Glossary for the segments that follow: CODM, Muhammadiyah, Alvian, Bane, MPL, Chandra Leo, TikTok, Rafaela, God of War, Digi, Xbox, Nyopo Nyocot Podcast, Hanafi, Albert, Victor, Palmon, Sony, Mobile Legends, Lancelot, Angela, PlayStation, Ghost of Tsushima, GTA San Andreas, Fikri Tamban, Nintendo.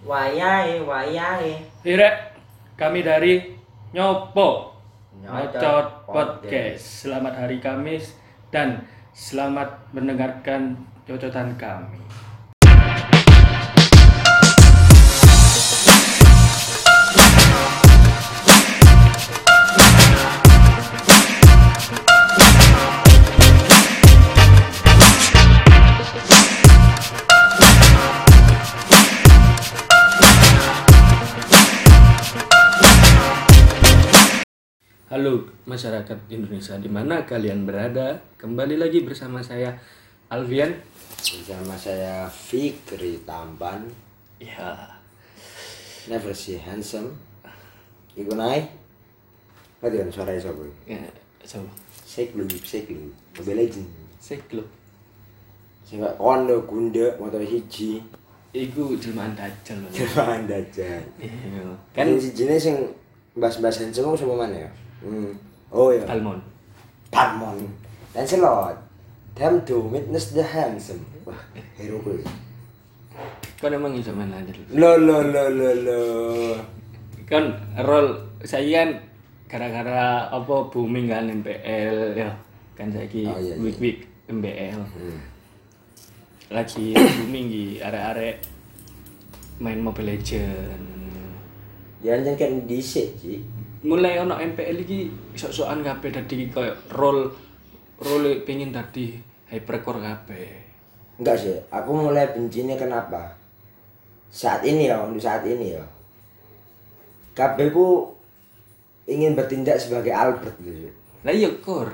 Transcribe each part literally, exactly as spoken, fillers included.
Wayahe, wayahe. Direk, kami dari Nyopo Nyocot Podcast. Selamat hari Kamis dan selamat mendengarkan cocotan kami. Halo masyarakat Indonesia di mana kalian berada, kembali lagi bersama saya Alvian, bersama saya Fikri Tamban. Ya, never see handsome. Iku naik. Apa dia suara siapa? Ya, siapa? Seklu, seklu. Mobile Legends. Seklu. Sing kondo gundek motor hiji. Iku jelmaan dajal. Jelmaan dajal. Iya. Kan sijine sing mbas-mbas handsome sapa maneh ya? Hmm. Oh ya. Palmon. Palmon. Lancelot. Damn to witness the handsome. Wah, hero gue. Kan emang bisa main lanjut. Lo lo lo lo lo. Kan role saya kan gara-gara apa booming kan M P L ya. Kan saiki oh, iya, iya. week week M P L. Hmm. Lagi booming iki arek-arek main Mobile Legends. Ya anjing kan dhisik iki. Mulai ono M P L iki sok-sokan kabeh dadi koyo role role pengin dadi hypercore kabeh. Enggak sih, aku mulai bencinya kenapa? Saat ini ya, untuk saat ini ya. Kabeh ku ingin bertindak sebagai Albert gitu. Lah iya kor.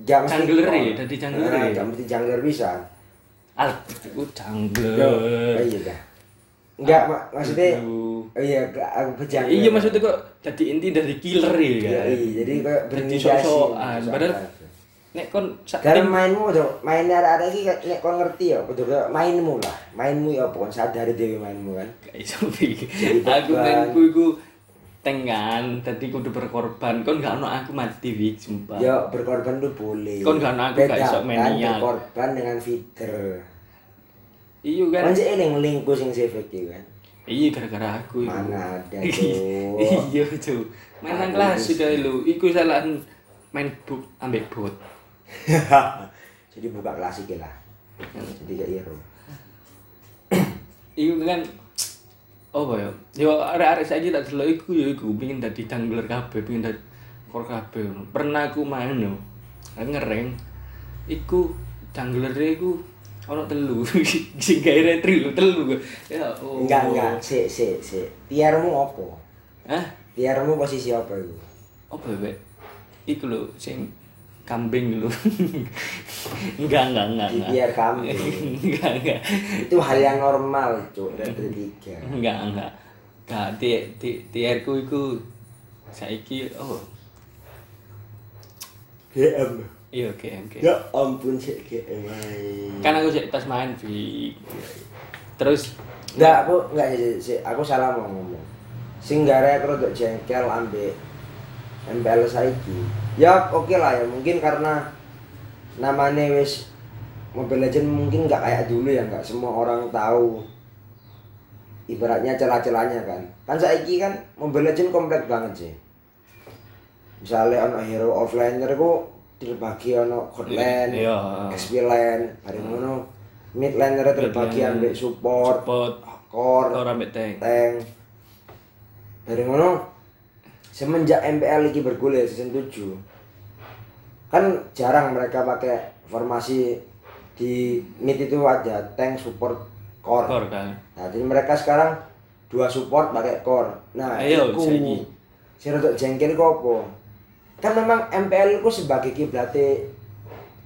Jungler ya, dadi jungler. Nah, gak mesti jungler bisa. Albert ku jungler. Lah iya dah. Enggak, mak, maksudnya oh iya, aku pejang. Iya, maksudnya kok jadi inti dari killer ya. Iya, kan? Iya jadi kayak berinisiasi. Padahal nek kon sadar mainmu to, mainnya ada iki nek kon ngerti ya, kudu mainmu lah. Mainmu ya apa kon sadari dhewe mainmu kan. Gak iso pikir. Aku mainku iku tengan, tadi kudu berkorban. Kon gak ono aku mati wik sumpah. Ya berkorban tuh boleh. Kon gak ono aku gak iso meniak. Berkorban dengan Victor. Iya kan. Manje eling lingku sing sefek iki kan. Iya gara-gara aku. Mana ada tuh. Iya tuh. Mainan klasik ae lu. Iku salah main book ambek bot. Jadi buka klasik lah. Jadi gak ero. Iku kan oh boy. Yo arek-arek saiki tak delok iku yo iku pengin dadi jungler kabeh, pengin dadi core kabeh. Pernah aku main yo. Ngereng. Iku junglere iku ono telu sing gawe retri lho telu. Ya oh. Enggak enggak, sik sik sik. Tiarmu opo? Hah? Tiarmu posisi opo iku? Opo, Bek? Iku lho sing kambing lho. Enggak enggak enggak. Tiar kambing. Enggak enggak. Itu hal yang normal, Cuk, retri tiga. Enggak enggak. Enggak, tiarku iku saiki oh. G M. Iya, G M, G M. Ya ampun, cek G M. Kan aku cek pas main, Fik. Terus enggak, aku enggak cek, aku salah mau ngomong. Sing gara aku rodok jengkel ambek M P L saiki. Ya oke okay lah ya, mungkin karena namanya wis Mobile Legends mungkin enggak kayak dulu ya, enggak semua orang tahu ibaratnya celah-celahnya kan. Kan saiki kan Mobile Legends kompleks banget sih. Misalnya ono hero offliner ku terbagi ono god lane, X P lane, bareng ngono mid laner terbagi ambek support, support core, ora ambek tank. Tank. Bareng ngono semenjak M P L iki bergulir season tujuh. Kan jarang mereka pakai formasi di mid itu aja tank, support, core. Core kan. Nah, jadi mereka sekarang dua support pakai core. Nah, ayo iki sing rodok jengkel kok apa? Kan memang M P L ku sebagai kiblate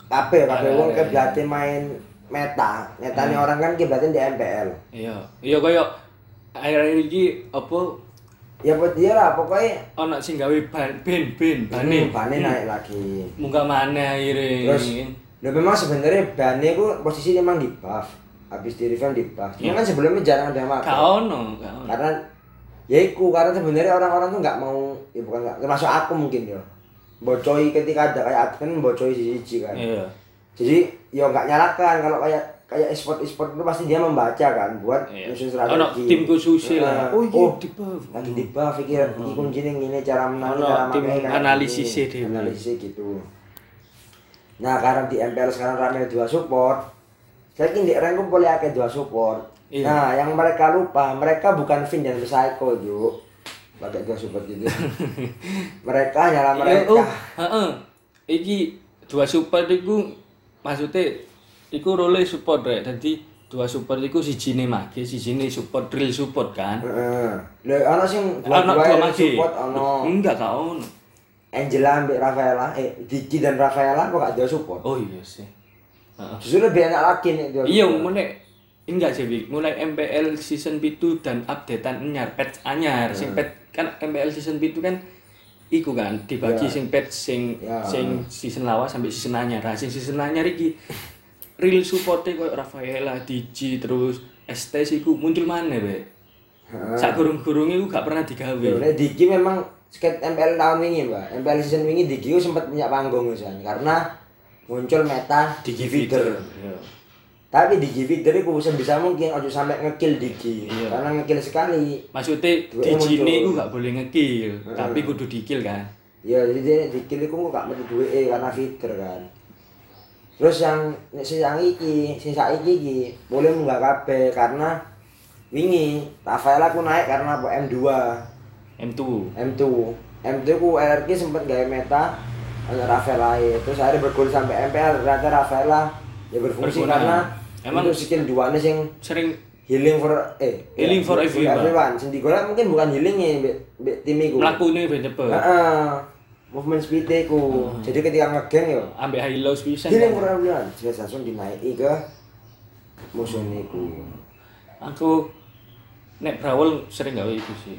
kabeh kabeh wong kiblate main meta. Metane orang kan kiblate di M P L. Iya. Iya koyo akhir-akhir iki apa ya pokoke lah pokoke ana sing gawe ban ben ben bane bane naik lagi. Munggah maneh akhire. Terus lho memang sebenarnya bane ku posisi memang di buff. Habis di revamp di buff. Cuma kan sebelumnya jarang ada yang pakai. Gak ono, gak ono. Karena ya iku karena sebenarnya orang-orang tuh enggak mau ya bukan enggak termasuk aku mungkin ya. Bocoi ketika ada kayak admin bocoi siji-siji kan. Iya. Jadi ya enggak nyalakan kalau kayak kayak e-sport-e-sport itu pasti dia membaca kan buat yeah. nyusun strategi. Anak tim khususnya lah. Oh iya, oh, dibuff. Nanti dibuff, pikir hmm. gini-gini cara menang, cara pakai kan. Analisis dia. Analisis gitu. Nah, karena di M P L sekarang ramai dua support. Saya kira di rank boleh akeh dua support. Yeah. Nah, yang mereka lupa, mereka bukan Vin dan Psycho juga. Pakai dua support gitu. mereka nyala mereka. Oh, heeh. Iki dua support iku maksudnya iku role support rek. Dadi dua support iku sijine mage, sijine support drill support kan. Heeh. Lah ana sing dua support ana. Enggak gak ono. Angela ambek Rafaela, eh Digi dan Rafaela kok gak dua support. Oh iya sih. Heeh. Justru lebih enak lagi nek dua. Iya, mulai enggak sih, mulai M P L season pitu dan updatean anyar, patch anyar. Sing patch kan M P L season pitu kan iku kan dibagi yeah. sing patch sing yeah. sing season lawas sampai season anyar. Nah, sing season anyar iki real supportnya kayak Rafaela, Digi, terus S T S itu muncul mana be? Saat gurung-gurungnya itu gak pernah digawe. Sebenarnya Digi memang skate M P L tahun ini mbak, M P L season ini Digi itu sempat punya panggung misalnya karena muncul meta Digi Victor. Yeah. Tapi Digi Victor itu sebisa mungkin ojo sampai ngekill Digi, yeah. karena ngekill sekali. Maksudnya Digi ini itu gak boleh ngekill, uh-huh. tapi kudu dikill kan? Iya, yeah, jadi dikill itu gak mau duwe eh, karena Victor kan. Terus yang sisa iki, sisa iki iki boleh munggah kabeh karena wingi Rafaela ku naik karena apa M dua M dua M dua M dua ku L R Q sempet gawe meta oleh Rafaela terus akhirnya bergol sampai M P L ternyata Rafaela ya berfungsi berguna. Karena emang untuk skill duane sing sering healing for eh healing ya, for everyone. Sing digolek mungkin bukan healing-e mbek mbek tim iku. Mlakune ben cepet. Heeh. Movement speed-e ku. Hmm. Jadi ketika nge-gank yo ambek high low bisa. Healing for everyone. Jelas langsung dinaiki ke musuhne ku. Aku nek brawl sering gawe iku sih.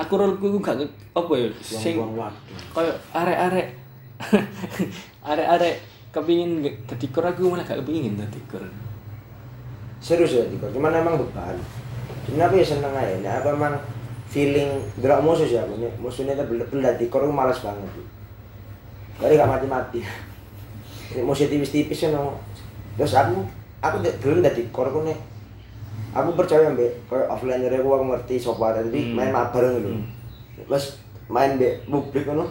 Aku roleku gak apa ya sing koyo arek-arek arek-arek kepingin dikor aku malah gak kepingin dikor. Serius ya dikor, cuman emang beban. Kenapa ya seneng ae. Nek aku emang feeling delok musuh ya, musuhnya terbelah-belah dikor aku malas banget. Kali gak mati-mati. Nek musuh tipis-tipis ngono. Terus aku aku delok dadi kor ku nek aku percaya mbek koyo offline-nya aku aku ngerti sapa nanti main mabar ngono. Terus main mbek publik ngono.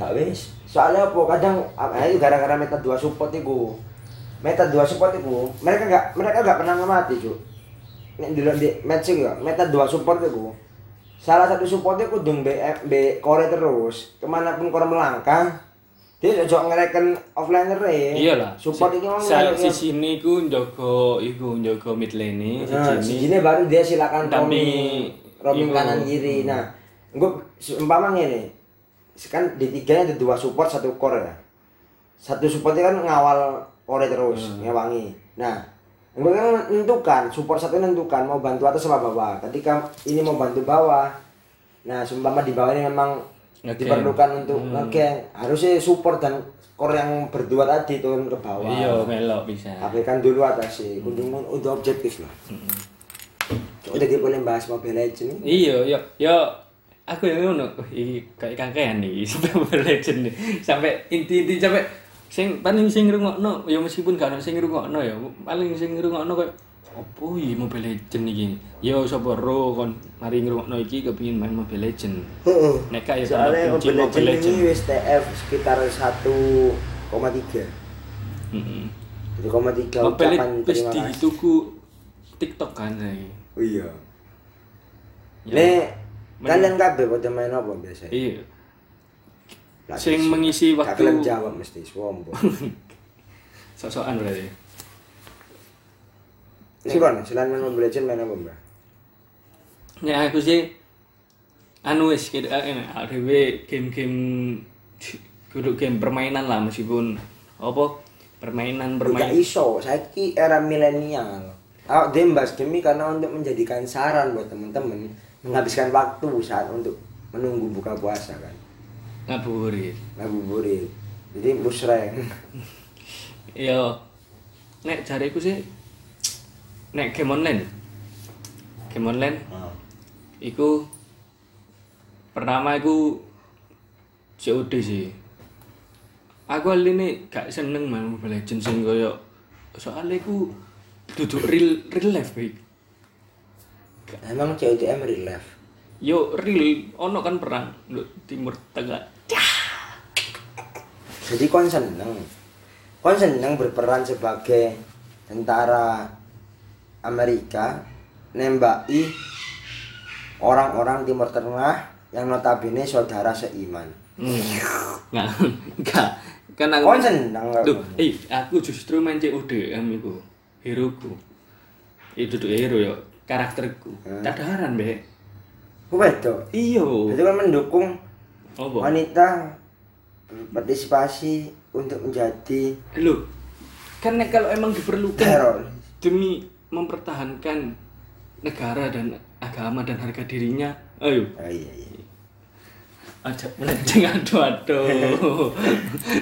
Gak wis. Soalnya apa kadang ayo gara-gara meta dua support iku. Meta dua support iku mereka gak mereka gak pernah ngamati, Cuk. Nek ndelok di matching ya, meta dua support iku. Salah satu supportnya ku dong B F B core terus. Kemana pun core melangkah, dia cocok ngereken offliner e. Iyalah. Support iki wong si sini ku njogo iku njogo mid lane, nah, si sini baru dia silakan roaming roaming kanan kiri. Nah, engko umpama ngene. Kan di tiga ada dua support, satu core ya. Satu supportnya kan ngawal core terus, hmm. ngewangi. Nah, gue kan nentukan, support satu nentukan mau bantu atas sama bawah. Ketika ini mau bantu bawah, nah seumpama di bawah ini memang okay. diperlukan untuk hmm. oke okay. harusnya support dan core yang berdua tadi turun ke bawah. Iya, melok bisa. Tapi kan dulu atas sih, kunjungan hmm. udah objektif lah. Hmm. Udah kita boleh bahas Mobile Legends. Iya, yuk, yuk. Aku yang ngono, iki kayak kakean iki Mobile Legends sampai inti-inti sampai sing paling sing ngrungokno ya meskipun gak ono sing ngrungokno ya paling sing ngrungokno koyo opo iki Mobile Legends iki ya sapa ro kon mari ngrungokno iki kepengin main Mobile Legends heeh nek kaya soalnya Mobile Legends wis T F sekitar satu koma tiga heeh satu koma tiga ucapan terima kasih dituku TikTok kan iki oh iya nek kalian kabeh padha main apa biasa iya sering mengisi waktu kalian jawab mesti swombo sok-sokan berarti siapa nih selain main Mobile Legends main apa mbak? Ya aku sih anu wis gitu dhewe game-game kudu game permainan lah meskipun apa permainan permainan gak iso saiki era milenial awak dhewe mbas demi karena untuk menjadikan saran buat teman-teman menghabiskan waktu saat untuk menunggu buka puasa kan ngabuburit ngabuburit jadi musreng yo nek jariku sih nek game online game online oh. iku pertama iku C O D sih aku alene gak seneng main Mobile Legends sing koyo soalnya aku duduk real real life baik. Emang C O D M real life? Yo real, ono kan perang lu Timur Tengah. Jadi kon seneng, kon seneng berperan sebagai tentara Amerika nembaki orang-orang Timur Tengah yang notabene saudara seiman. Enggak, enggak. Kan aku kon seneng. Duh, eh aku justru main C O D M iku. Heroku. Itu duduk hero yo, karakterku. Hmm. Tadaran, Mbek. Ku wedok. Iya. Jadi kan mendukung opo? Wanita berpartisipasi untuk menjadi lho. Kan kalau emang diperlukan teror demi mempertahankan negara dan agama dan harga dirinya. Ayo. Oh, iya iya. Ajak melenceng aduh-aduh.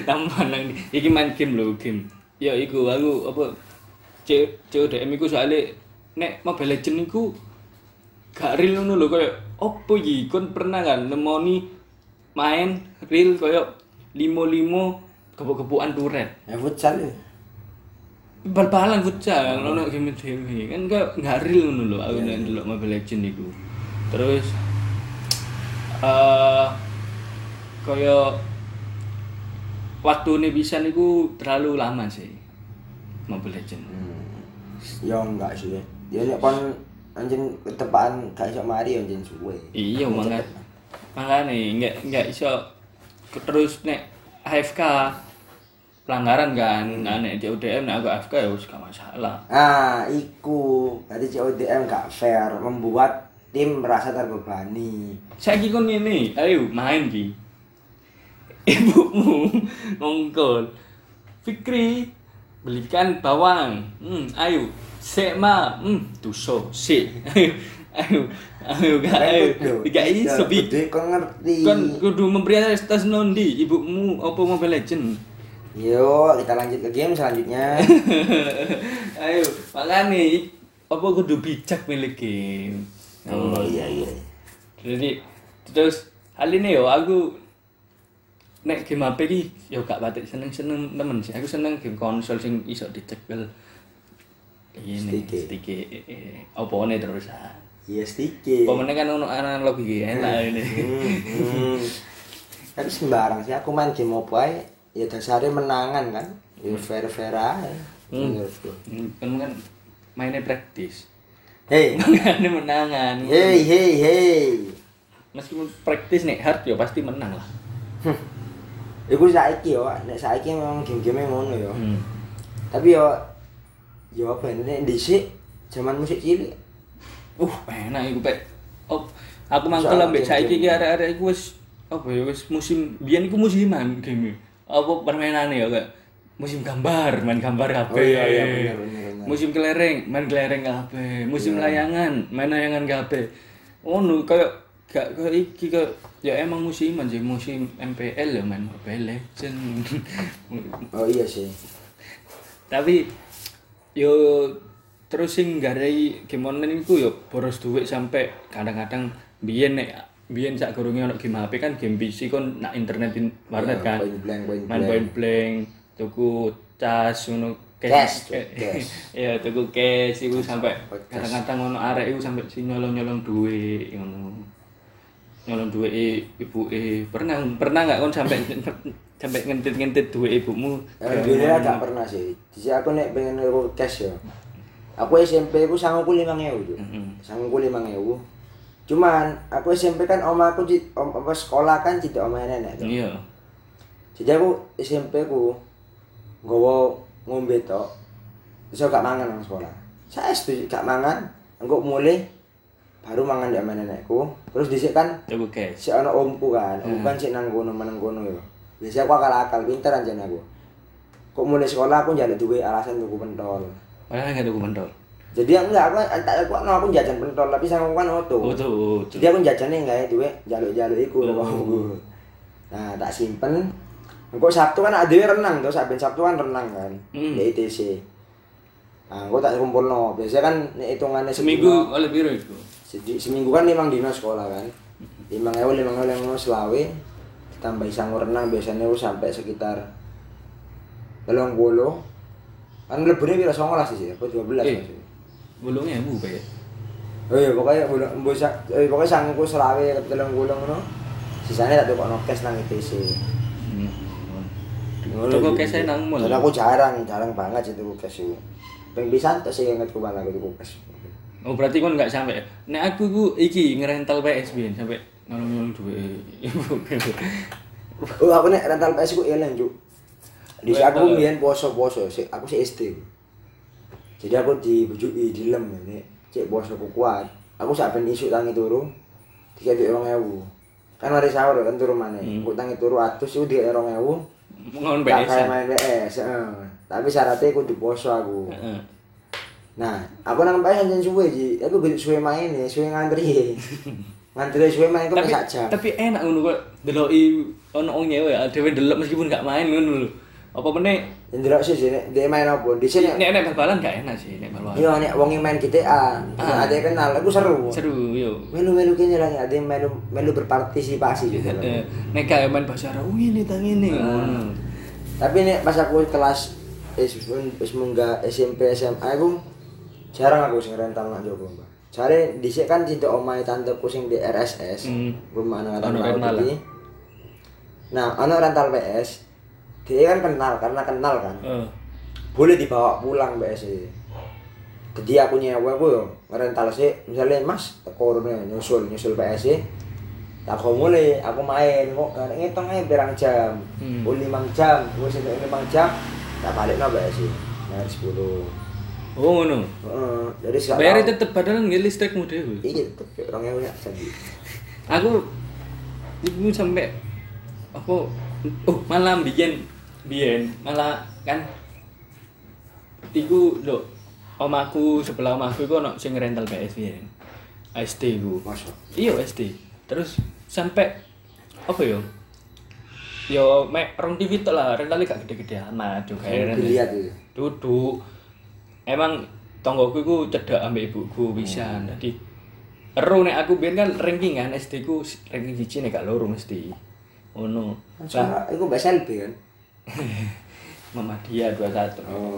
Tambah nang iki main game lho, game. Ya iku aku apa C O D M iku soalnya nek Mobile Legends iku gak real ngono lho koyo opo iki kon pernah kan nemoni main real koyo limo-limo gebuk-gebukan turet. Ya futsal ya. Bal-balan futsal ngono game-game kan gak gak real ngono lho aku nek ndelok Mobile Legends iku. Terus uh, koyo waktune pisan iku terlalu lama sih. Mobile Legends. Hmm. Ya enggak sih. Ya nek kon anjen ketepaan gak iso mari anjen suwe. Iya mangan. Mangane enggak enggak iso terus nek A F K pelanggaran kan. Hmm. Nah nek C O D M nek aku A F K ya wis gak masalah. Ah, iku. Berarti C O D M gak fair membuat tim merasa terbebani. Saiki kon ngene, ayo main iki. Ibumu ngongkol. Fikri belikan bawang, hmm, ayo, sema, hmm, tuso, si, ayo, ayo, ayo, gak, ayo, gak iso, bide, kau ngerti, kan kudu memberi atas nondi, ibumu, apa Mobile Legends? Yo, kita lanjut ke game selanjutnya. Ayo, makane, apa kudu bijak milih game? Oh, oh iya iya. Jadi, terus hal ini yo, aku nek game H P iki ya gak patek seneng-seneng temen sih. Aku seneng game konsol sing iso dicekel. Ini stike. Opone terus ah. Iya stike. Opone kan ono analog iki enak ini. Tapi sembarang sih aku main game opo ae ya dasare menangan kan. Ya fair-fair ae. Menurutku. Kan kan mainnya praktis. Hei, mainnya menangan. Hei hei hei. Meskipun praktis nek hard ya pasti menang lah. Iku saiki yo, nek saiki memang game-game ngono yo. Hmm. Tapi yo yo bener dhisik jaman musik cilik. Uh, enak iku pek. Oh, aku mangkel ambek saiki iki arek-arek iku wis apa ya wis musim biyen iku musiman game. Apa permainane yo kok musim gambar, main gambar kabeh. Oh iya iya bener bener. Musim kelereng, main kelereng kabeh. Musim yeah. layangan, main layangan kabeh. Ngono kaya gak kok iki kok ya emang musiman sih, musim M P L ya main Mobile Legends. Oh iya sih. Tapi yo terus sing garai game online iku yo boros duit sampai kadang-kadang biyen nek biyen sak gurunge ono game H P kan game P C kon nak internet warnet kan. Main point blank, tuku cas ngono cash. Ya tuku cash iku sampai kadang-kadang ono arek iku sampai sing nyolong-nyolong duit ngono. Nyolong duwe ibu e pernah pernah nggak kon sampai sampai ngentit ngentit duwe ibumu? Alhamdulillah nggak pernah sih. Jadi aku nek pengen ngeluarin cash ya. Aku S M P aku sanggupku lima ribu, sanggupku lima ribu. Cuman aku S M P kan oma aku om apa sekolah kan tidak oma nenek. Iya. Jadi aku S M P aku gowo ngombe tok. Terus gak mangan nang sekolah. Saya setuju gak mangan. Engko mulai baru mangan di aman nenekku, terus dhisik kan si ono omku kan, omku kan si nang kono meneng kono yo. Biasa aku akal-akal pinter anjen aku. Kok mulai sekolah aku njaluk duwe alasan tuku pentol. Padahal enggak tuku pentol. Jadi enggak aku tak aku aku jajan pentol tapi sang kan oto. Oto. Jadi aku jajane enggak duwe njaluk-njaluk iku lho aku. Nah, tak simpen. Engko Sabtu kan ade renang to, saben Sabtu kan renang kan. Ya I T C. Nah, aku tak kumpulno. Biasa kan nek hitungane seminggu oleh piro iku? Seminggu kan limang dino sekolah kan, limang ewu limang ewu limang ewu selawe ditambahi sangu renang biasanya aku sampai sekitar belong bolo Kan lebone piro dua belas sih, apa dua belas sih. Bolonge mbuh kae. Oh iya pokoke mbuh sak eh pokoke sangku selawe telung gulung ngono. Sisane tak tukokno cash nang I T C. Heeh. Tukok cash nang mall. Lah aku jarang, jarang banget sih tuku cash iku. Ping pisan tok sing ingetku malah aku tuku cash. Oh berarti kon enggak sampai. Nek aku iku iki ngerental P S ben sampai nol nol duwe. Oh aku nek rental P S ku eling, Cuk. Di saat aku mbiyen poso-poso, aku sik S D. Jadi aku dibujuki dilem nek cek poso ku kuat. Aku sak ben isuk tangi turu dikek dua ribu. Kan mari sahur kan turu maneh. Ku tangi turu atus iku dikek dua ribu. Ngon P S. Kan main P S, heeh. Tapi syaratnya aku diposo aku. Heeh. Nah, aku nang P S njen suwe iki. Aku gelek suwe main e, suwe ngantri. Ngantri suwe main kok sak jam. Tapi enak ngono kok deloki ono wong nyewe dhewe ndelok meskipun gak main ngono lho. Apa meneh ndelok sih nek dhek main apa dhisik nek nek bal-balan gak enak sih nek bal-balan. Yo nek wong main G T A, ade kenal aku seru. Seru yo. Melu-melu kene ra ade melu melu berpartisipasi gitu. Nek gak main bahasa Arab ngene ta ngene. Tapi nek pas aku kelas wis munggah S M P S M A aku jarang aku sing rental nang jowo, Mbak. Jare dhisik kan cinta omahe tanteku sing di R S S. Rumah nang rental. Nah, ana rental P S. Dia kan kenal, karena kenal kan uh. boleh dibawa pulang P S I. Jadi aku nyewa aku yuk ngerental sih, misalnya mas korunnya nyusul, nyusul P S I tak mulai, aku main kok ngitung aja berang jam hmm. oh lima jam, gue sih lima jam tak balik no P S I bayar sepuluh. Oh no? Uh, jadi sekarang bayarnya tetep padahal nge listrikmu deh. Iya tetep, orangnya punya jadi aku ibu sampai aku, oh malam bikin biyen malah kan iku lho omaku sebelah omaku iku ono sing rental P S biyen S D iku masuk iya S D terus sampai apa yo yo mek rong T V tok lah rentale gak gede-gede amat yo kayak lihat itu duduk emang tonggoku iku cedhak ambek ibuku pisan hmm. Jadi ero nek aku biyen kan ranking kan S D ku ranking siji nek gak loro mesti ono cara iku mbak Selby kan Muhammadiyah dua puluh satu. Oh.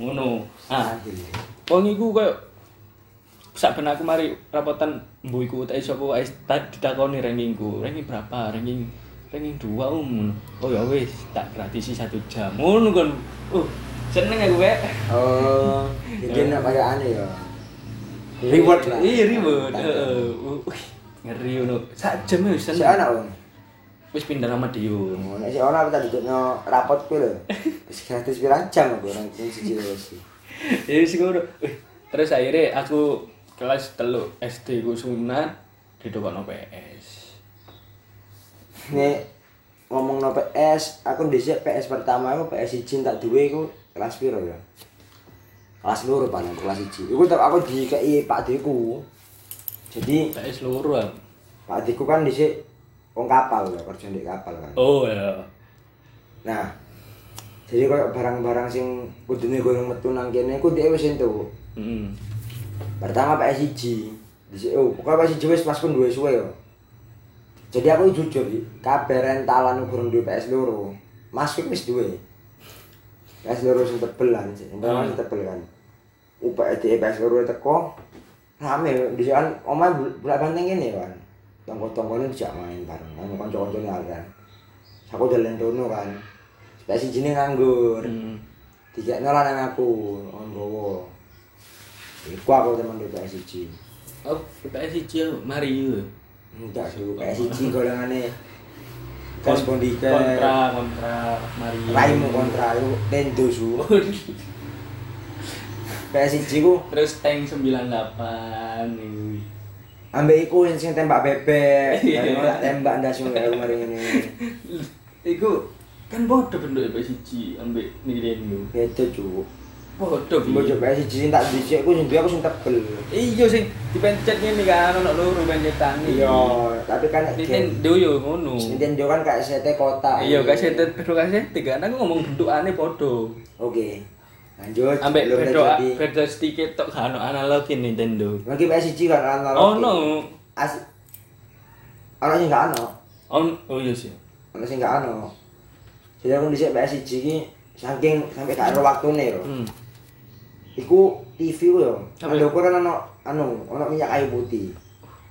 Ngono. Ah. Wong iku koyo sak ben aku mari rapotan mbuh iku tak iso apa ditakoni rankingku. Ranking berapa? Ranking ranking dua um. Oh ya wis, tak gratisi satu jam. Ngono kon. Uh, seneng aku wek. Oh, iki nek payane ya. Reward lah. Iya, reward. Heeh. Ngeri ngono. Sak jam wis seneng. Sak ana wong. Wis pindah nama Dio. Nek sik ora aku tak dudukno rapot kuwi lho. Wis gratis pirang jam aku ora siji wis. Ya wis ngono. Terus akhirnya aku kelas tiga S D ku sunat didokno P S. Nek ngomongno P S, aku ndhisik P S pertama aku P S satu tak duwe iku kelas piro ya? Kelas loro paling kelas satu. Iku aku dikeki Pak Deku. Jadi P S loro. Pak Deku kan ndhisik wong kapal ya, kerja di kapal kan. Oh iya. Nah, jadi koyo barang-barang sing kudune gorong metu nang kene iku dhek wis entuk. Heeh. Mm. Pertama P S satu. Dhisik oh, pokoke P S satu wis pas kon duwe suwe yo. Jadi aku jujur, kabeh rentalan gorong duwe P S loro. Masuk wis duwe. P S loro sing tebel kan, rentalan sing tebel kan. Upak dhek P S loro teko rame dhisik kan omah bolak banteng kene kan. Tonggo-tonggone dijak main bareng kan kanca-kancane Alvian. Aku delen dono kan. Spesies jenenge nganggur. Heeh. Dikekno lan nang aku nggowo. Iku aku temen P S satu. Oh, P S satu mari yo. Enggak sih P S satu golongane. Kontra kontra mari. Raimu kontra yo Nendo su. P S satu ku terus tank sembilan puluh delapan niku. Ambek iku sing tembak bebek, ora tembak ndas yo karo mari ngene. Iku kan bodo bentuke P S satu ambek niku. Beda cuk. Bodo bodo P S satu tak dhisik ku sing aku sing tebel. Iya sing dipencet ngene kan ono loro pencetan. Iya, tapi kan Nintendo yo ngono. Nintendo kan kayak sete kotak. Iya, kayak sete bedo kaset tiga kan aku ngomong bentukane podo. Oke. Lanjut ambek bedo bedo stick tok gak ono analog Nintendo. Lagi P S satu kan analog. Oh no. As ana sing gak ono. Oh, oh iya sih. Ana sing gak ono. Jadi aku dhisik P S satu iki saking sampai gak ada waktune yo. Hmm. Iku T V ku yo. Nang ukuran ana anu, ana minyak kayu putih.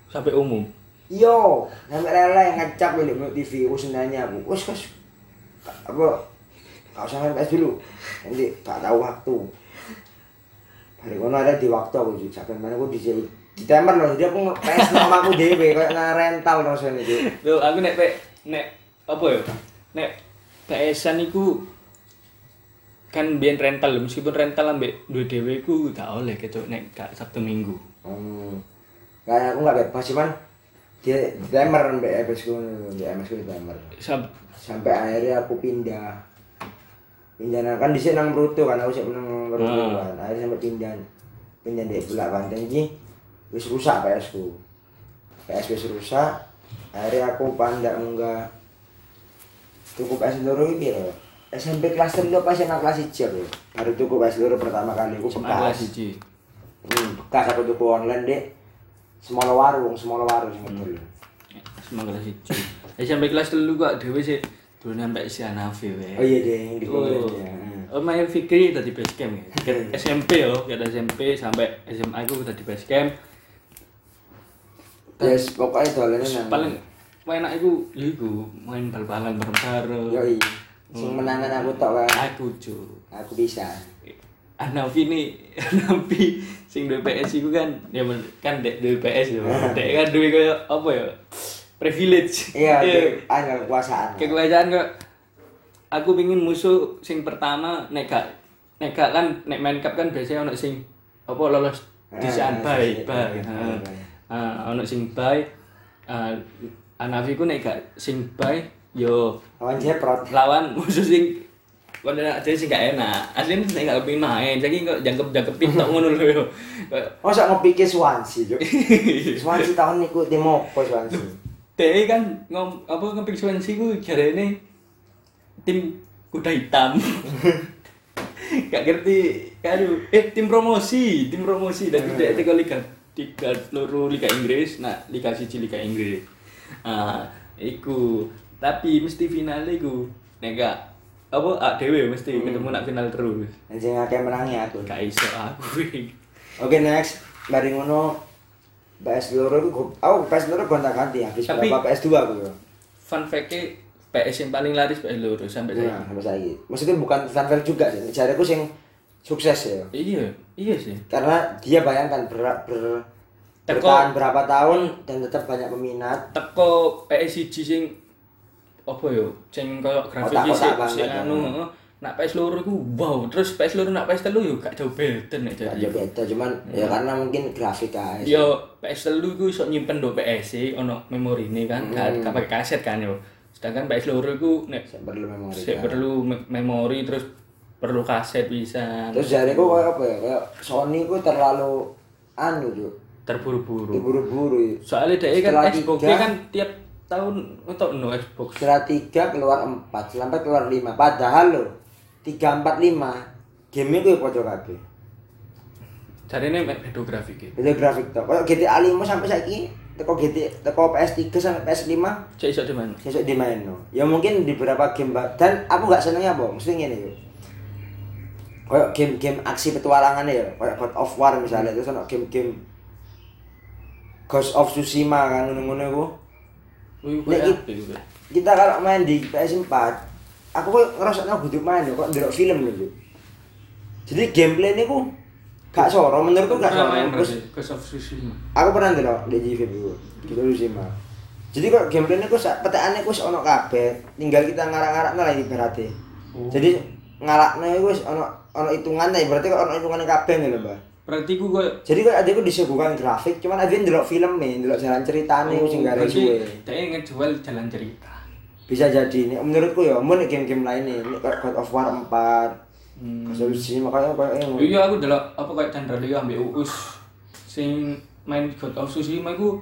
Sampai umum. Yo, sampai leleh ngecap lho nang T V ku senanya aku. Wes wes. Apa gak usah main P S dulu. Nanti gak tahu waktu. Baru ada di waktu aku juga sampai mana aku dicek. Ditemer lho, dia aku P S nang omahku dhewe koyo nang rental rasane iki. Lho, aku nek nek apa yo? Nek P S-an iku kan biyen rental lho, meskipun rental ambek duwe dhewe iku gak oleh kecok nek gak Sabtu Minggu. Hmm. Kayak aku gak bebas cuman dia ditemer ambek P S-ku, ambek M S-ku ditemer. Sampai akhirnya aku pindah. Pindah kan di sini nang Ruto kan, aku sik nang Ruto kan. Akhirnya sampai pindah. Pindah di Bulak Banten iki wis rusak P S-ku. P S wis rusak. Akhirnya aku pandak munggah cukup P S loro iki lho. S M P kelas tiga pas nang kelas satu lho. Baru cukup P S loro pertama kali aku bekas. Hmm, bekas aku tuku online, Dek. Semolo warung, semolo warung sing betul. Semangga kelas satu. S M P kelas tiga kok dhewe sik dolan sampe si Hanafi wae. Oh iya, Dek, dikono ya. Oh, main Fikri tadi base camp ya. S M P yo, kira S M P sampai S M A aku tadi base camp. Wes pokoke dolane nang. Paling enak iku iku main bal-balan bareng-bareng. Yo iya. Sing menangan aku tok wae. Aku jo. Aku bisa. Hanafi ni, Hanafi sing duwe P S iku kan ya kan dek duwe P S yo. Dek kan duwe koyo apa ya? Privilege. Iya, ana kekuasaan. Kekuasaan kok. Aku pengin musuh sing pertama nek gak nek gak kan nek main cup kan biasanya ono sing apa lolos disian bae bae. Heeh, ono sing bae eh Hanafi ku nek gak sing bae yo lawan jeprot. Lawan musuh sing padahal aja sing gak enak. Asline nek gak pengin main, saking kok jangkep-jangkepin tok ngono lho yo. Oh sak ngepikir Swansi yo. Swansi tahun niku demo apa Swansi. Teh kan ngom apa ngepikir Swansi ku jarene tim kuda hitam. Gak ngerti. Aduh, eh tim promosi, tim promosi dari tiga liga, tiga seluruh liga Inggris, nah liga siji liga Inggris. Ah, iku. Tapi mesti finale iku. Nek gak apa ah, dhewe mesti ketemu nak final terus. Anjing akeh menangi aku. Gak iso aku. Oke, next. Bari ngono P S loro iku aku P S loro gonta-ganti habis berapa P S dua aku. Fun fact-e P S yang paling laris P S loro sampai saiki. Nah, sampai saiki. Maksudnya bukan fanfare juga sih. Jariku sing sukses ya. Iya, iya sih. Karena dia bayangkan ber, ber teko, bertahan berapa tahun dan tetap banyak peminat. Teko P S one sing apa yo? Sing koyo grafik sing anu. Nak P S loro ku wow, terus P S loro nak P S three yo gak jauh beten nek jadi. Gak jauh beda, cuman ya karena mungkin grafik ae. Yo P S three ku iso nyimpen do P S-e ono memorine kan, gak pakai kaset kan yo. Sedangkan P S loro iku nek perlu memori. Sik perlu memori terus perlu kaset pisan. Terus jareku koyo apa ya? Kayak Sony ku terlalu anu yo, terburu-buru. Terburu-buru. Soale dhek kan Xbox kan tiap tahun untuk no Xbox. Setelah tiga keluar empat, sampai keluar lima. Padahal lho tiga empat lima game iku podo kabeh. Jarene bedo grafike. Bedo grafik tok. Kayak G T A five sampai saiki teko G T teko P S three sampai P S five cek iso dimain. Cek dimainno. Ya mungkin di beberapa game dan aku enggak senengnya apa, mesti ngene yo. Kayak game-game aksi petualangan ya, kayak God of War misalnya terus ono game-game Ghost of Tsushima kan ngono-ngono iku. Kita kalau main di P S four, aku ngerasakno butuh main yo kok ndelok film lho. Jadi gameplay niku gak soro, menurutku gak soro. Terus Ghost of Tsushima. Aku pernah ndelok Digi video Ghost of Tsushima. Jadi kok gameplaynya ku sak petekane ku wis ono kabeh, tinggal kita ngarak-ngarakno lah ibaratnya. Oh. Jadi ngarakne ku wis ono ono hitungan ta berarti kok ono hitungane kabeh ngene, Mbah. Berarti ku kok jadi kok adekku disibukan grafik, cuman adek ndelok filme, ndelok jalan ceritane sing gak suwe. Dek ngejual jalan cerita. Bisa jadi. Menurutku ya, mun game-game lain nih, God of War four Hmm. Kasih sih makanya kayak yang iya aku delok apa kayak Chandra Leo ambek Uus sing main God of Tsushima iku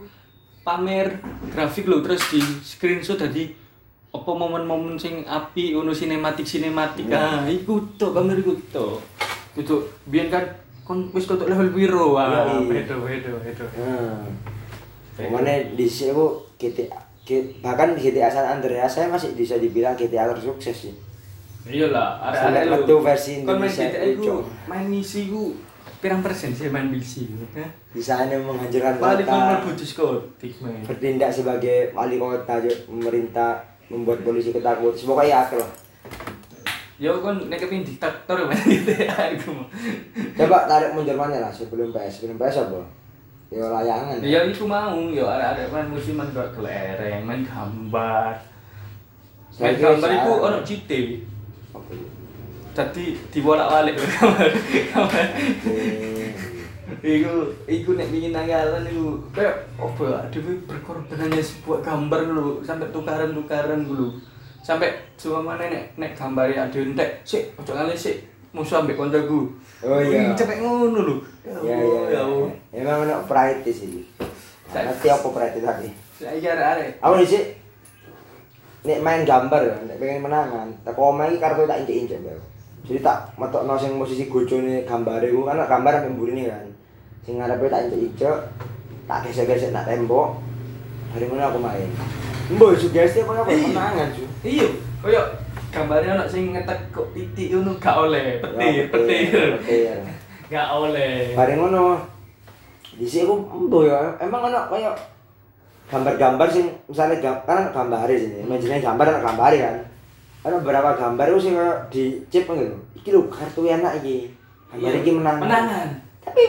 pamer grafik lho terus di screenshot dadi apa momen-momen sing api ono sinematik-sinematik ah hmm. Iku tok pamer iku tok duduk biyen kan kon wis tok level piro wae bedo-bedo bedo. Heeh. Mane dhisik ku G T A bahkan G T A San Andreas saya masih bisa dibilang G T A tersukses sih. Iyalah, ada ada waktu versi Indonesia itu. Main misi ku pirang persen sih main misi. Heh. Di sana menghancurkan kota. Wali kota putus kotik main. Bertindak sebagai wali kota, pemerintah membuat polisi ketakut. Semoga ya akeh lah. Ya kan nek kepin diktator main gitu ya aku. Coba tarik mundur mana lah sebelum P S, sebelum P S apa? Ya layangan. Ya itu mau, ya arek-arek main musiman kok kelereng, main gambar. Main gambar iku ono cite. Tadi dibolak-balik gambar. Gambar. Iku iku nek pengin nanggalan iku koyo opo dhewe berkorban hanya sebuah gambar lho, sampai tukaran-tukaran lho. Sampai sumpamane nek nek gambare ade entek sik ojo ngale sik musuh ambek koncoku. Oh iya. Cepet ngono lho. Ya ya. Emang ana pride sih. Saiki apa pride lagi? Saiki arek-arek. Aku sik nek main gambar ya, nek pengen menangan, teko omahe iki kartu tak injek-injek bae. Jadi tak metokno sing posisi gojone gambare ku kan gambar pemburine kan. Sing ngarepe tak injek-injek, tak gesek-gesek nak tembok. Hari ngono aku main. Mbok sugesti apa menangan ju. Iya, koyo gambarnya anak sing ngetek kok titik ngono gak oleh, petir, petir. Gak oleh. Bareng ngono. Dhisik ku embo ya, emang ana koyo gambar-gambar sing misale gambar gambare sini. Imajine gambar ana gambare kan. Ana beberapa gambar ku sing di chip ngono. Iki lho kartu anak iki. Gambar iki menangan. Menangan. Tapi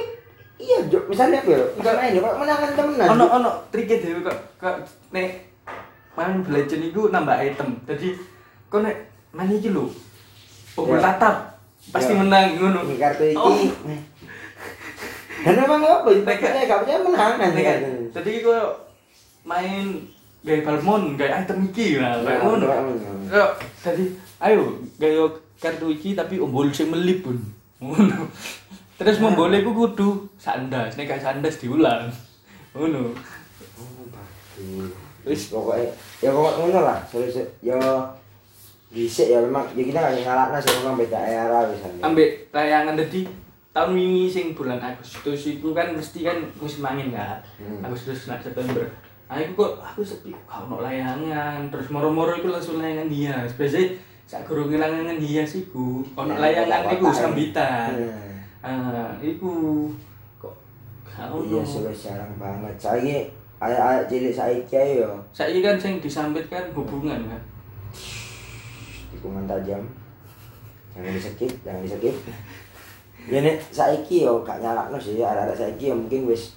iya, misalnya apa ya? Enggak main kok menangan temenan. Ono ono trike dhewe kok kok nek main belajar niku nambah item. Jadi kau nek main iki lho. Pukul tatap pasti menang ngono. Iki kartu iki. Ana mang opo tekane gak punya menang kan. Jadi kau main gawe Palmon, gawe item iki lah ngono. Yo, jadi ayo gawe kartu iki tapi ombol sing melip pun. Ngono. Terus membole ku kudu sandas, nek gak sandas diulang. Ngono. Oh, bagus. Wis pokoke ya kok ngono lah. Solusi ya dhisik ya memang ya kita gak ngalahna sing nang beda era wis. Ambek tayangan tadi tahun wingi sing bulan Agustus itu kan mesti kan musim angin kan. Hmm. Agustus sampai September. Ah iku kok aku sepi gak ono layangan. Terus moro-moro iku langsung layangan hias. Biasane sak gurunge layangan hias iku ono layangan iku sambitan. Ah iku kok gak ono. Iya jarang banget. Saiki ayah-ayah cilik saiki ae yo. Saiki kan sing disambit kan hubungan kan. Hubungan tajam. Jangan disekip, jangan disekip. Ya nek saiki yo gak nyalakno sih arek-arek saiki yo mungkin wis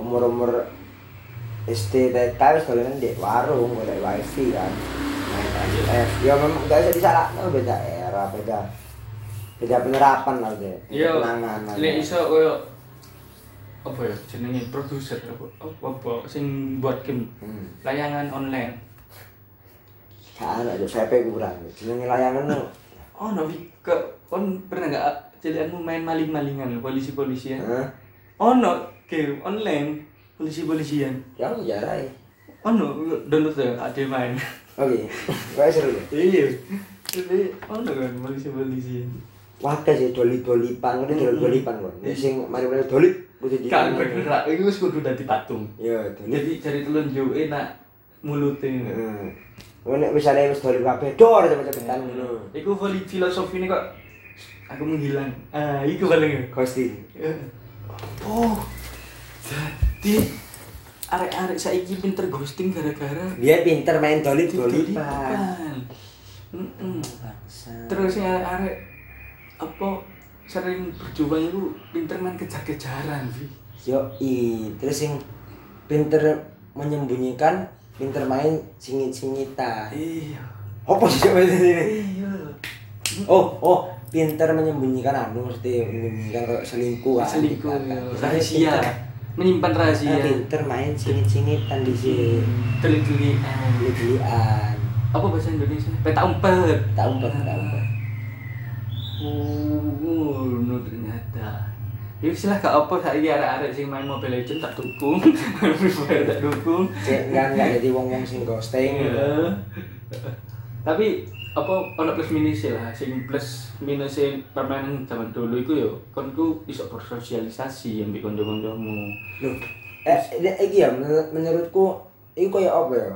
umur-umur S D T K wis dolan ndek warung, golek wifi kan. Main P S. Yo memang gak bisa disalakno beda era, beda beda penerapan lah deh. Yo. Lek iso koyo apa ya jenenge produser apa apa sing buat game hmm. layangan online kan ada P P kurang jenenge layangan no oh no ke kon pernah enggak celianmu main maling-malingan polisi-polisian heeh huh? Ono oh, game online polisi-polisian ya jarai ono oh, download ya ada main oke wae seru iya jadi ono kan polisi-polisian wae sih doli-dolipan ngene doli-dolipan kon sing mari dolit kan bergerak, itu kudu dadi patung. Ya, jadi cari telunjuke nak mulute. Heeh. Nek misale wis dari kabeh dor cepet-cepetan ngono. Iku filosofine kok aku menghilang. Ah, iku paling ghosting. Oh. Jadi arek-arek saiki pinter ghosting gara-gara dia pinter main dolit-dolitan. Heeh. Terus arek-arek apa sering berjuang itu pinter main kejar-kejaran sih. Yoi, terus yang pinter menyembunyikan, pinter main singit-singitan. Iya. Apa sih coba ini? Iya. Oh, oh, pinter menyembunyikan anu mesti menyembunyikan kalau selingkuh. Selingkuh. Rahasia. Menyimpan rahasia. Nah, pinter main singit-singitan di sini. Delik-delikan, delik-delikan. Apa bahasa Indonesia? Peta umpet. Peta umpet, peta umpet. Oh, no ternyata. Ya silah gak apa saiki arek-arek sing main Mobile Legends tak dukung. tak dukung. Cek kan gak dadi wong-wong sing ghosting. Yeah. Tapi apa ono plus minus lah sing plus minus sing permainan zaman dulu iku yo kon ku iso bersosialisasi ambek kanca-kancamu. Lho, eh iki ya menurutku iku koyo apa ya?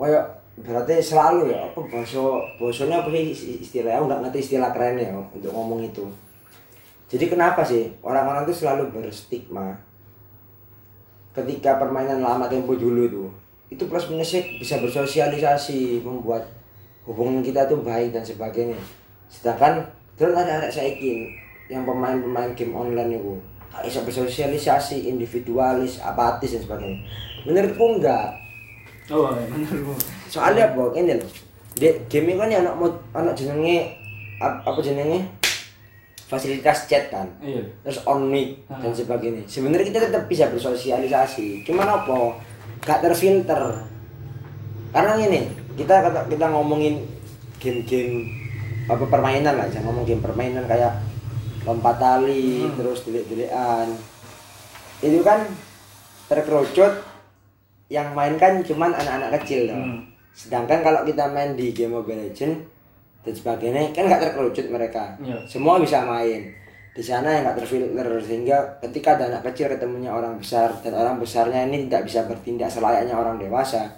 Koyo berarti selalu ya apa bahasa bahasanya apa sih istilahnya, nggak ngerti istilah kerennya ya untuk ngomong itu. Jadi kenapa sih orang-orang itu selalu berstigma ketika permainan lama tempo dulu itu itu plus minusnya bisa bersosialisasi, membuat hubungan kita tuh baik dan sebagainya. Sedangkan terus ada anak saiki yang pemain-pemain game online itu gak bisa bersosialisasi, individualis, apatis dan sebagainya. Menurutku enggak. Oh, menurutku. Soalnya apa? Ini loh. Game kan ya anak anak jenenge apa jenenge? Fasilitas chat kan. Iya. Terus on mic dan sebagainya. Sebenarnya kita tetap bisa bersosialisasi. Cuman apa? Gak terfilter. Karena ini kita kita ngomongin game-game apa permainan lah, jangan ngomong game permainan kayak lompat tali, hmm. terus delik-delikan. Itu kan terkerucut yang main kan cuman anak-anak kecil loh. Hmm. Sedangkan kalau kita main di game Mobile Legends dan sebagainya kan nggak terkerucut mereka, yeah. semua bisa main di sana yang nggak terfilter, sehingga ketika ada anak kecil ketemunya orang besar dan orang besarnya ini tidak bisa bertindak selayaknya orang dewasa,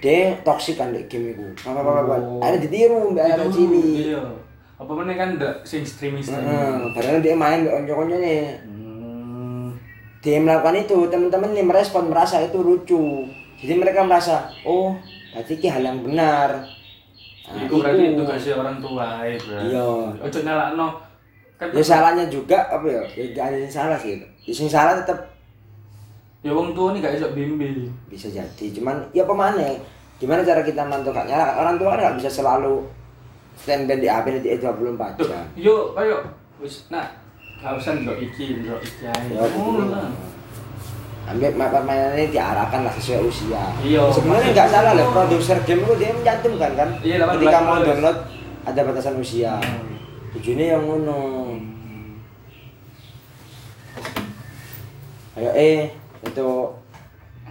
dia toksik kan di game itu. Apa-apa-apa oh. ada ditiru mbak anak cili, iya. apa mana kan nggak sing streaming streaming hmm, padahal dia main di onco-onconya. hmm. Dia melakukan itu, teman-teman nih merespon, merasa itu lucu, jadi mereka merasa oh berarti ini hal yang benar. Nah, itu berarti edukasi orang tua ya, iya. Ojo nyalakno kan ya, salahnya juga apa ya, gak ada yang salah sih, yang salah tetap ya orang tua ini gak bisa bimbing, bisa jadi cuman ya pemane gimana cara kita mantau gak nyala, orang tua kan gak bisa selalu stand by di A P di dua puluh empat jam. Yuk ayo wis nak gak usah ndok iki ndok iki ae ngono, ambek permainannya diarahkan lah sesuai usia. Sebenarnya nggak salah loh, produser game itu dia mencantumkan kan, iya, ketika mau download ada batasan usia. Tujuannya yang ngono. Ayo eh itu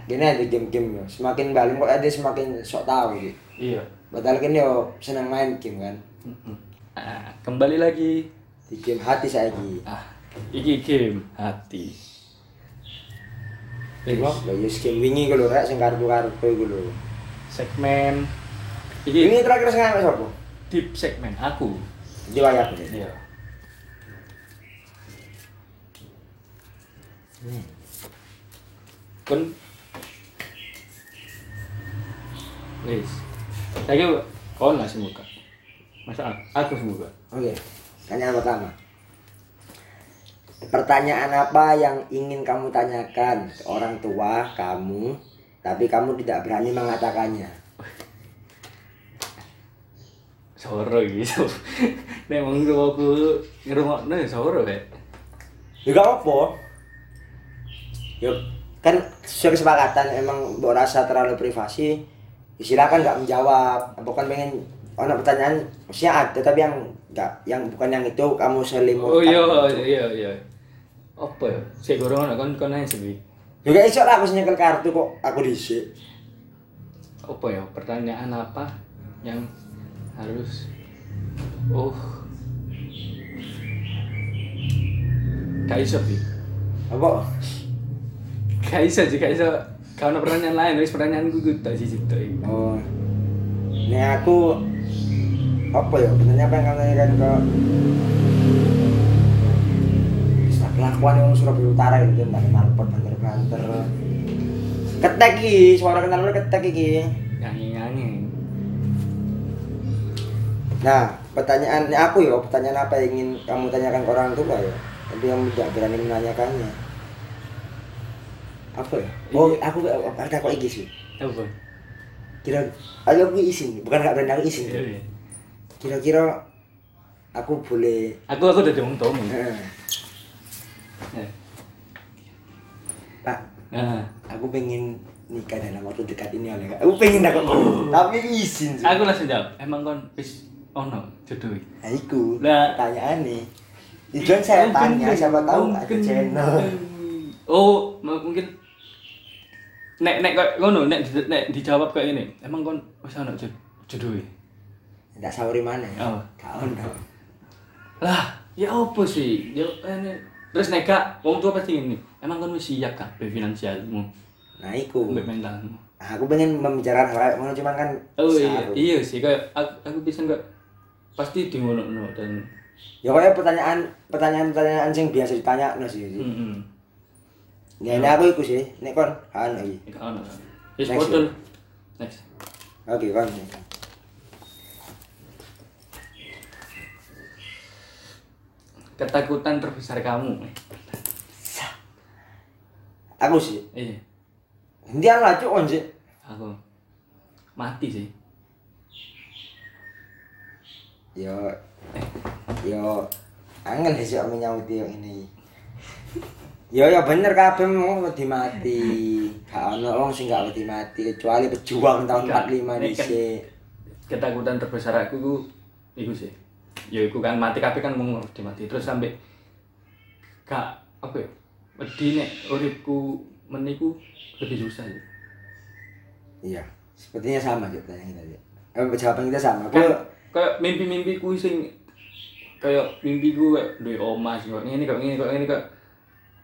gini aja game-game ya. Semakin balik kok ada semakin sok tahu gitu. Iya. Padahal kan yo seneng main game kan. Ah, kembali lagi di game hati saiki. Ah, iki game hati. Lha yo game wingi ku lho rek sing kartu-kartu iku lho. Segmen iki ini terakhir sing ana sapa? Deep segmen aku. Di layar ini. Iya. Hmm. Kon. Wes. Saiki kon lah sing buka. Masa aku sing buka. Oke. Okay. Tanya pertama. Pertanyaan apa yang ingin kamu tanyakan ke orang tua kamu, tapi kamu tidak berani mengatakannya? Soro gitu. Nek wong tuaku ngrungokno ya soro rek. Ya gak apa. Ya kan sesuai kesepakatan, emang mbok rasa terlalu privasi, ya silakan gak menjawab. Bukan pengen ana pertanyaan mesti ada, tapi yang gak yang bukan yang itu kamu selimutkan. Oh iya iya iya. Apa ya? Sik gorong ana kon kon ae sih. Ya gak iso lah aku nyekel kartu kok aku dhisik. Apa ya? Pertanyaan apa yang harus oh gak bisa sih apa? Gak bisa sih, gak bisa karena pertanyaan lain, terus pertanyaan gue tak sih situ. Oh ini aku apa ya, benernya apa yang kamu tanyakan ke bisa kelakuan yang Surabaya Utara gitu, entah kenal pot, banter-banter ketek iki, suara kenal pot ketek iki nyanyi-nyanyi. Nah, pertanyaannya aku ya, pertanyaan apa yang ingin kamu tanyakan ke orang tua ya? Tapi kamu tidak berani menanyakannya. Apa ya? Oh, aku ada kok iki sih. Apa? Kira ayo aku izin, bukan gak berani aku izin. Kira-kira aku boleh. Aku aku udah diomong tomu. Pak, aku pengen nikah dalam waktu dekat ini oleh Kak. Aku pengen aku, oh. tapi izin sih. Aku langsung jawab. Emang kon wis oh no, jodoh. Nah, iku nah, tanyaane. Ijon saya tanya, mungkin, siapa tahu mungkin, ada channel. Oh, mungkin nek nek ngono, nek nek dijawab kayak ini. Emang kon wis ana jodoh. Ndak sawuri maneh. Oh, gak ono. Lah, ya opo sih? Yo ene terus nek gak wong tua pasti ngene. Emang kon wis siap kabeh finansialmu? Nah iku. Mbek mentalmu. Aku pengen membicarakan hal lain, cuman kan oh iya, iya sih, kayak aku, aku bisa enggak pasti di ngono-ngono dan ya kayak pertanyaan pertanyaan-pertanyaan sing biasa ditanyakno sih. Heeh. Mm-hmm. Ya nek aku iku sih, nek kon hal iki. Nek ono. Wis foto. Next. Oke, kan. Ketakutan terbesar kamu. Aku sih. Iya. Dia laju onje. Aku mati sih. Yo. Yo. Angel sih aku nyauti yo ini. Yo yo bener kabeh mau wedi mati. Gak ono wong sing gak wedi mati kecuali pejuang tahun empat puluh lima dhisik. Ketakutan terbesar aku ku iku sih. Ya iku kan mati kabeh kan mung wedi mati terus sampe gak apa ya? Wedi nek uripku meniku lebih susah ya. Iya, sepertinya sama juga tanya tadi. Eh jawaban kita sama. Kaya, kaya mimpi-mimpiku sing kaya mimpiku kaya duwe omah sing kok ngene kok ngene kok ngene kok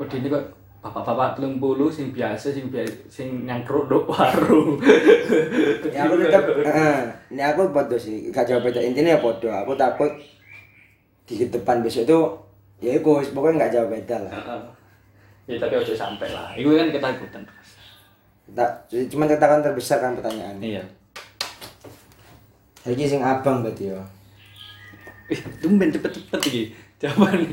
wedine kok bapak-bapak telung puluh sing biasa sing biasa sing nyangkruk nduk warung. Ya aku tetep heeh, nek aku padha sih gak jawab beda intine ya padha. Aku takut di depan besok itu ya iku pokoknya gak jawab beda lah. Heeh. Ya tapi ojo sampai lah. Iku kan ketakutan. Tak, cuma katakan terbesar kan pertanyaannya. Iya. Lagi sing abang berarti yo. Ih, tumben cepet-cepet iki. Jawaban.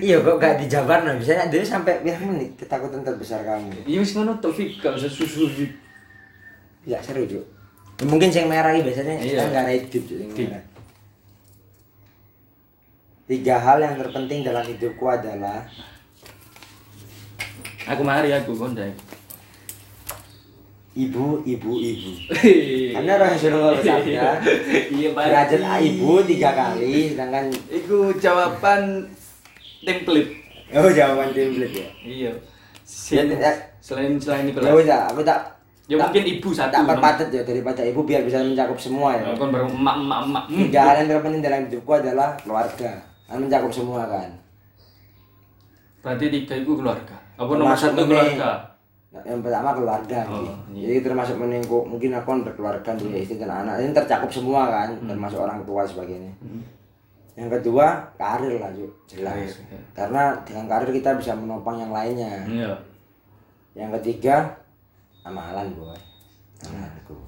Iya kok gak dijawab no. Bisa nek dhewe sampai pirang menit ketakutan terbesar kamu. Iya wis ngono to Fik, gak usah susu. Ya seru juk. Mungkin sing merah iki biasanya kan gak edit sing merah. Tiga hal yang terpenting dalam hidupku adalah aku mari aku kondang. Ibu, ibu, ibu. Karena Rasulullah bersabda, derajat ibu tiga kali, sedangkan itu jawaban template. Oh, jawaban template ya. Iya. Selain selain itu. Ya udah, aku tak. Ya mungkin ibu satu. Tak perpadat ya daripada ibu biar bisa mencakup semua ya. Kan baru emak emak emak. Tiga hal yang terpenting dalam hidupku adalah keluarga. Kan mencakup semua kan. Berarti tiga itu keluarga. Apa nomor satu keluarga? Yang pertama keluarga, oh, iya. Jadi termasuk menengok mungkin aku berkeluarga punya istri dan anak ini tercakup semua kan, hmm. termasuk orang tua sebagainya. Hmm. Yang kedua karir lah Ju, jelas, iya, iya. Karena dengan karir kita bisa menopang yang lainnya. Iya. Yang ketiga amalan boy, amalku.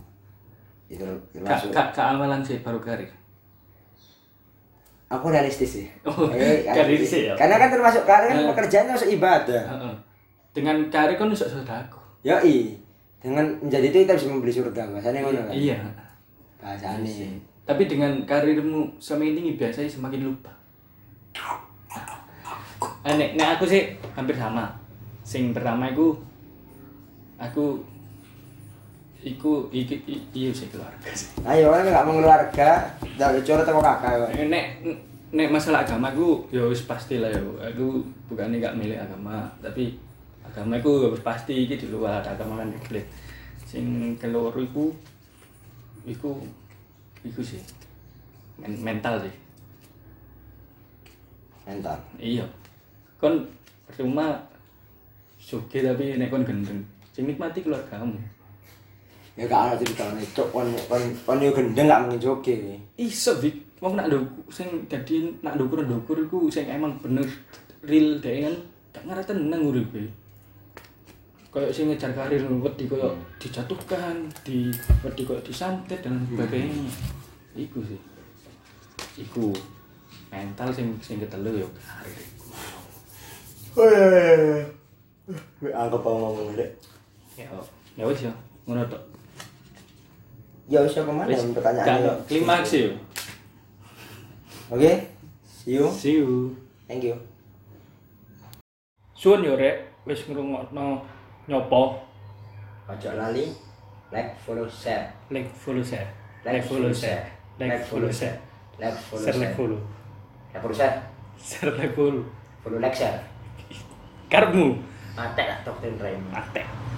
Itu termasuk. Kak keamalan sih baru karir. Aku realistis sih. Oh, eh, realistis sih. Ya. Karena kan termasuk karir kan pekerjaannya harus ibadah. Uh, uh. Dengan cari kan bisa surgaku. Ya i, dengan menjadi itu kita bisa membeli surga bahasanya ngono kan. Iya. Bahasane. Tapi dengan karirmu semakin tinggi biasanya semakin lupa. Nek nek aku sih hampir sama. Sing pertama iku aku iku iki iki sing keluarga. Ayo nek gak mau keluarga, ndak dicoro teko kakak. Nek nek masalah agama ku ya wis pastilah ya. Aku bukannya gak milih agama, tapi agama itu pasti iki di luar agama kan diklik. Sing keloro iku iku iku sih. Men- mental sih. Mental. Iya. Kon percuma sugih tapi nek kon gendeng. Sing nikmati keluargamu. Ya gak ana ceritane cok kon kon kon yo gendeng gak menjoge. Iso Vic, wong nak ndukur sing dadi nak ndukur-ndukur iku sing emang bener real dhek kan gak ngareten nang uripe. Kayak sih ngejar karir wedi koyo dijatuhkan, di wedi koyo disantet dan sebagainya. Iku sih. Iku mental sing sing ketelu yo karir iku. Oh ya ya ya. Wis aku tau ngomong rek. Ya. Ya wis yo, ngono tok. Ya wis apa maneh pertanyaannya. Klimaks yo. Oke. See you. See you. Thank you. Suwun yo rek, wis ngrungokno Nyopo. Ojo lali. Like, follow, share. Like, follow, share. Like, follow, share. Like, follow, share. Like, follow, share. Like, follow, share. Share, like, follow. Follow, like, share. Karepmu. Atek tak tok ten rem. Atek.